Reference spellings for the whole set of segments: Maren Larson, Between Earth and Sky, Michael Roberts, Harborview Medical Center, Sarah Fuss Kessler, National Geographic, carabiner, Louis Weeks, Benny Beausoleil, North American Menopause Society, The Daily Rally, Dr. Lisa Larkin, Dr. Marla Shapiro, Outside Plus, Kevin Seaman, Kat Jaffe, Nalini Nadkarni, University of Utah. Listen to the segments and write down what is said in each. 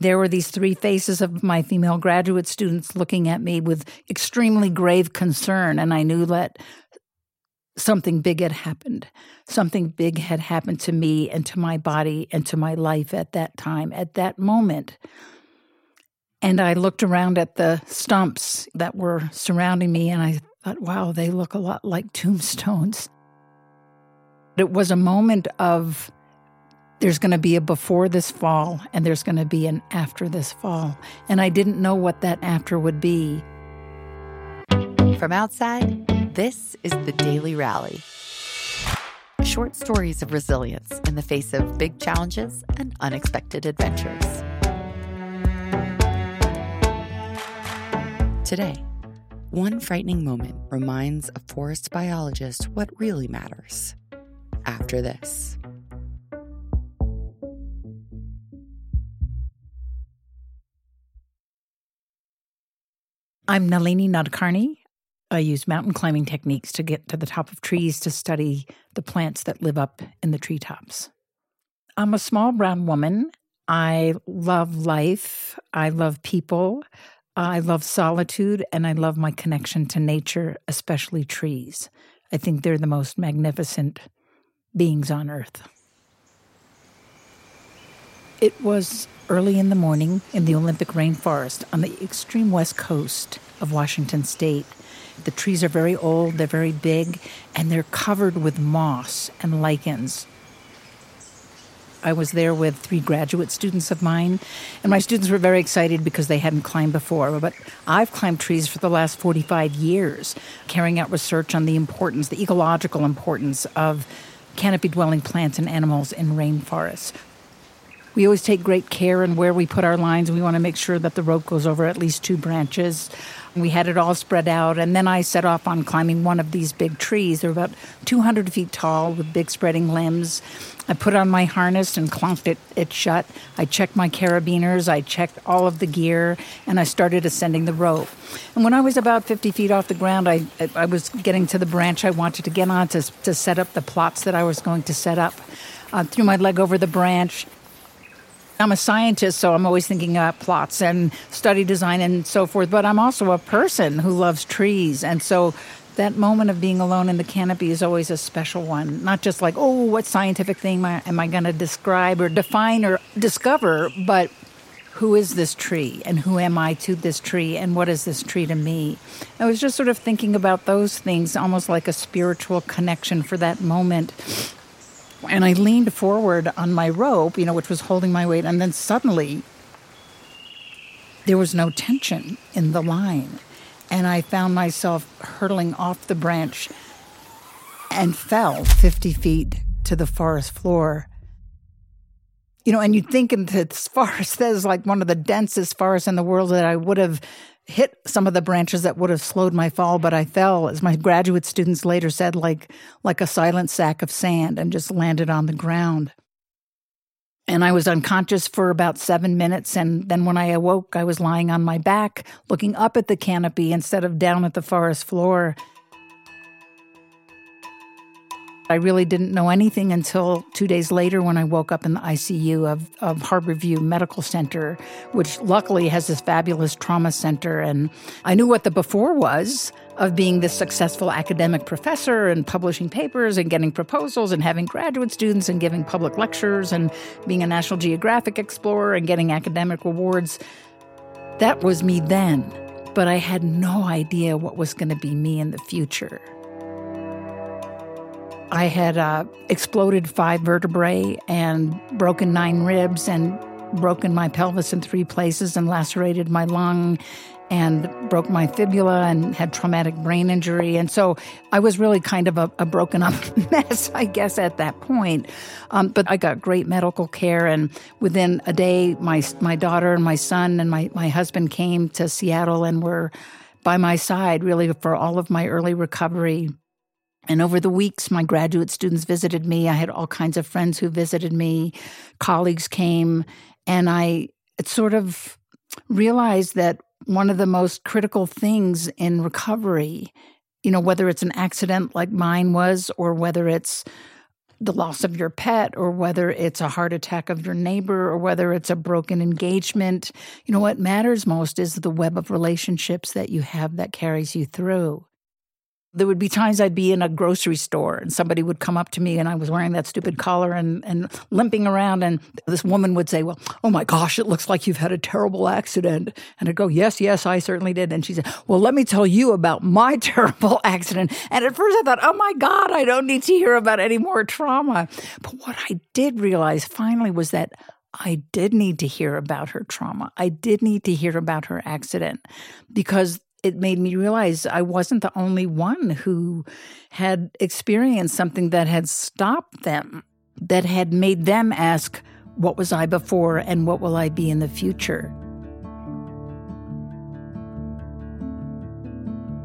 There were these three faces of my female graduate students looking at me with extremely grave concern, and I knew that something big had happened. Something big had happened to me and to my body and to my life at that time, at that moment. And I looked around at the stumps that were surrounding me, and I thought, wow, they look a lot like tombstones. It was a moment of there's going to be a before this fall, and there's going to be an after this fall. And I didn't know what that after would be. From outside, this is The Daily Rally. Short stories of resilience in the face of big challenges and unexpected adventures. Today, one frightening moment reminds a forest biologist what really matters. After this. I'm Nalini Nadkarni. I use mountain climbing techniques to get to the top of trees to study the plants that live up in the treetops. I'm a small brown woman. I love life. I love people. I love solitude, and I love my connection to nature, especially trees. I think they're the most magnificent beings on earth. It was early in the morning in the Olympic rainforest on the extreme west coast of Washington State. The trees are very old, they're very big, and they're covered with moss and lichens. I was there with three graduate students of mine, and my students were very excited because they hadn't climbed before. But I've climbed trees for the last 45 years, carrying out research on the importance, the ecological importance of canopy-dwelling plants and animals in rainforests. We always take great care in where we put our lines. We want to make sure that the rope goes over at least two branches. We had it all spread out, and then I set off on climbing one of these big trees. They're about 200 feet tall with big spreading limbs. I put on my harness and clunked it shut. I checked my carabiners. I checked all of the gear, and I started ascending the rope. And when I was about 50 feet off the ground, I was getting to the branch I wanted to get on to set up the plots that I was going to set up. I threw my leg over the branch. I'm a scientist, so I'm always thinking about plots and study design and so forth, but I'm also a person who loves trees. And so that moment of being alone in the canopy is always a special one, not just like, oh, what scientific thing am I going to describe or define or discover, but who is this tree and who am I to this tree and what is this tree to me? I was just sort of thinking about those things, almost like a spiritual connection for that moment. And I leaned forward on my rope, which was holding my weight. And then suddenly there was no tension in the line. And I found myself hurtling off the branch and fell 50 feet to the forest floor. And you'd think in this forest, that is like one of the densest forests in the world, that I would have hit some of the branches that would have slowed my fall, but I fell, as my graduate students later said, like a silent sack of sand, and just landed on the ground. And I was unconscious for about 7 minutes, and then when I awoke, I was lying on my back, looking up at the canopy instead of down at the forest floor. I really didn't know anything until 2 days later when I woke up in the ICU of Harborview Medical Center, which luckily has this fabulous trauma center. And I knew what the before was of being this successful academic professor and publishing papers and getting proposals and having graduate students and giving public lectures and being a National Geographic explorer and getting academic awards. That was me then, but I had no idea what was going to be me in the future. I had exploded 5 vertebrae and broken 9 ribs and broken my pelvis in 3 places and lacerated my lung and broke my fibula and had traumatic brain injury. And so I was really kind of a broken up mess, I guess, at that point. But I got great medical care. And within a day, my daughter and my son and my husband came to Seattle and were by my side really for all of my early recovery. And over the weeks, my graduate students visited me. I had all kinds of friends who visited me. Colleagues came. And I sort of realized that one of the most critical things in recovery, whether it's an accident like mine was or whether it's the loss of your pet or whether it's a heart attack of your neighbor or whether it's a broken engagement. You know, what matters most is the web of relationships that you have that carries you through. There would be times I'd be in a grocery store and somebody would come up to me and I was wearing that stupid collar and limping around, and this woman would say, well, oh my gosh, it looks like you've had a terrible accident. And I'd go, yes, I certainly did. And she said, well, let me tell you about my terrible accident. And at first I thought, oh my God, I don't need to hear about any more trauma. But what I did realize finally was that I did need to hear about her trauma. I did need to hear about her accident, because it made me realize I wasn't the only one who had experienced something that had stopped them, that had made them ask, what was I before and what will I be in the future?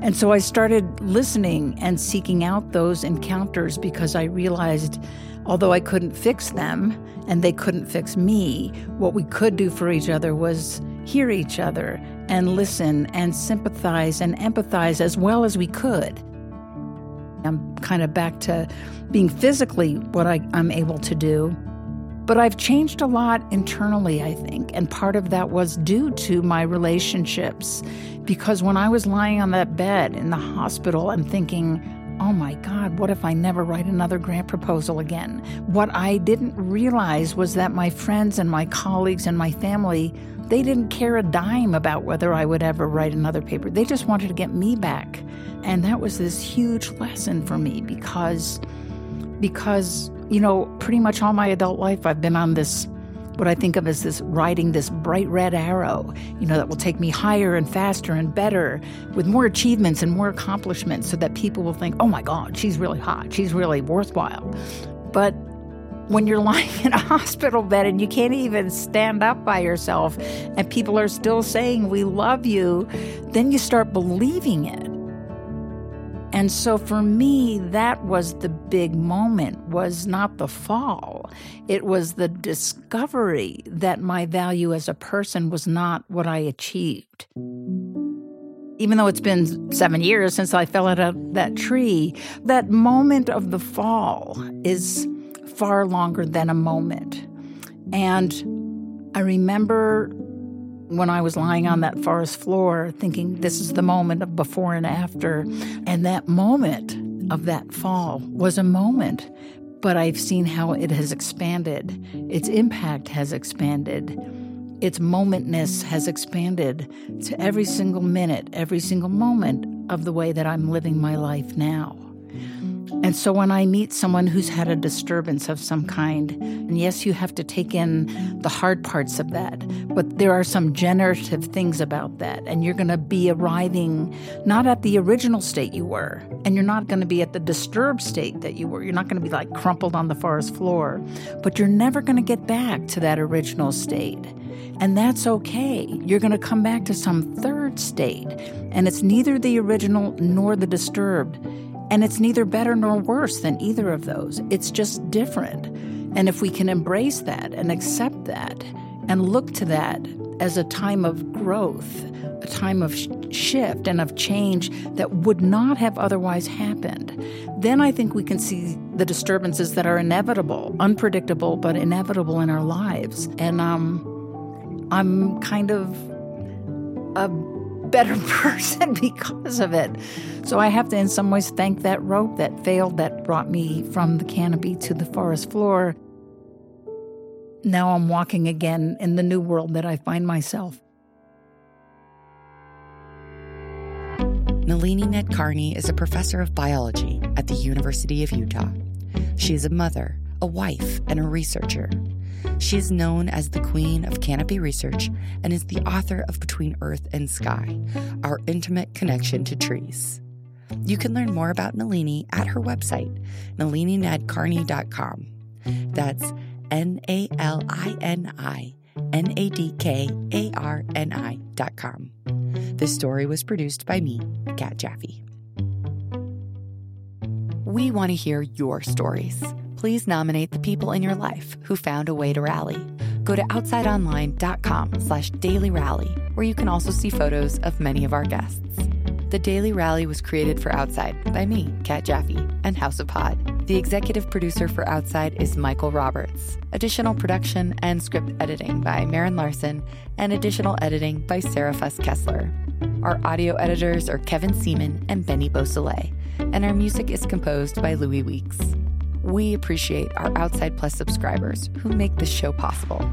And so I started listening and seeking out those encounters, because I realized although I couldn't fix them and they couldn't fix me, what we could do for each other was hear each other and listen and sympathize and empathize as well as we could. I'm kind of back to being physically what I'm able to do. But I've changed a lot internally, I think, and part of that was due to my relationships. Because when I was lying on that bed in the hospital and thinking, oh my God, what if I never write another grant proposal again? What I didn't realize was that my friends and my colleagues and my family, they didn't care a dime about whether I would ever write another paper. They just wanted to get me back. And that was this huge lesson for me, because you know, pretty much all my adult life I've been on this, what I think of as this, riding this bright red arrow, you know, that will take me higher and faster and better with more achievements and more accomplishments so that people will think, oh my God, she's really hot, she's really worthwhile. But when you're lying in a hospital bed and you can't even stand up by yourself and people are still saying, we love you, then you start believing it. And so for me, that was the big moment, was not the fall. It was the discovery that my value as a person was not what I achieved. Even though it's been 7 years since I fell out of that tree, that moment of the fall is far longer than a moment. And I remember when I was lying on that forest floor thinking, this is the moment of before and after. And that moment of that fall was a moment, but I've seen how it has expanded. Its impact has expanded. Its momentness has expanded to every single minute, every single moment of the way that I'm living my life now. And so when I meet someone who's had a disturbance of some kind, and yes, you have to take in the hard parts of that, but there are some generative things about that, and you're going to be arriving not at the original state you were, and you're not going to be at the disturbed state that you were. You're not going to be like crumpled on the forest floor, but you're never going to get back to that original state. And that's okay. You're going to come back to some third state, and it's neither the original nor the disturbed. And it's neither better nor worse than either of those. It's just different. And if we can embrace that and accept that and look to that as a time of growth, a time of shift and of change that would not have otherwise happened, then I think we can see the disturbances that are inevitable, unpredictable, but inevitable in our lives. And I'm kind of a better person because of it. So I have to in some ways thank that rope that failed, that brought me from the canopy to the forest floor. Now I'm walking again in the new world that I find myself. Nalini Nadkarni is a professor of biology at the University of Utah. She is a mother, a wife, and a researcher. She is known as the Queen of Canopy Research and is the author of Between Earth and Sky, Our Intimate Connection to Trees. You can learn more about Nalini at her website, nalininadkarni.com. That's NALININADKARNI.com. This story was produced by me, Kat Jaffe. We want to hear your stories. Please nominate the people in your life who found a way to rally. Go to outsideonline.com/dailyrally, where you can also see photos of many of our guests. The Daily Rally was created for Outside by me, Kat Jaffe, and House of Pod. The executive producer for Outside is Michael Roberts. Additional production and script editing by Maren Larson, and additional editing by Sarah Fuss Kessler. Our audio editors are Kevin Seaman and Benny Beausoleil, and our music is composed by Louis Weeks. We appreciate our Outside Plus subscribers who make this show possible.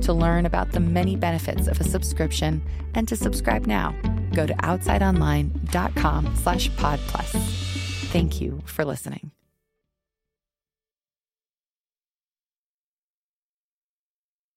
To learn about the many benefits of a subscription and to subscribe now, go to outsideonline.com/podplus. Thank you for listening.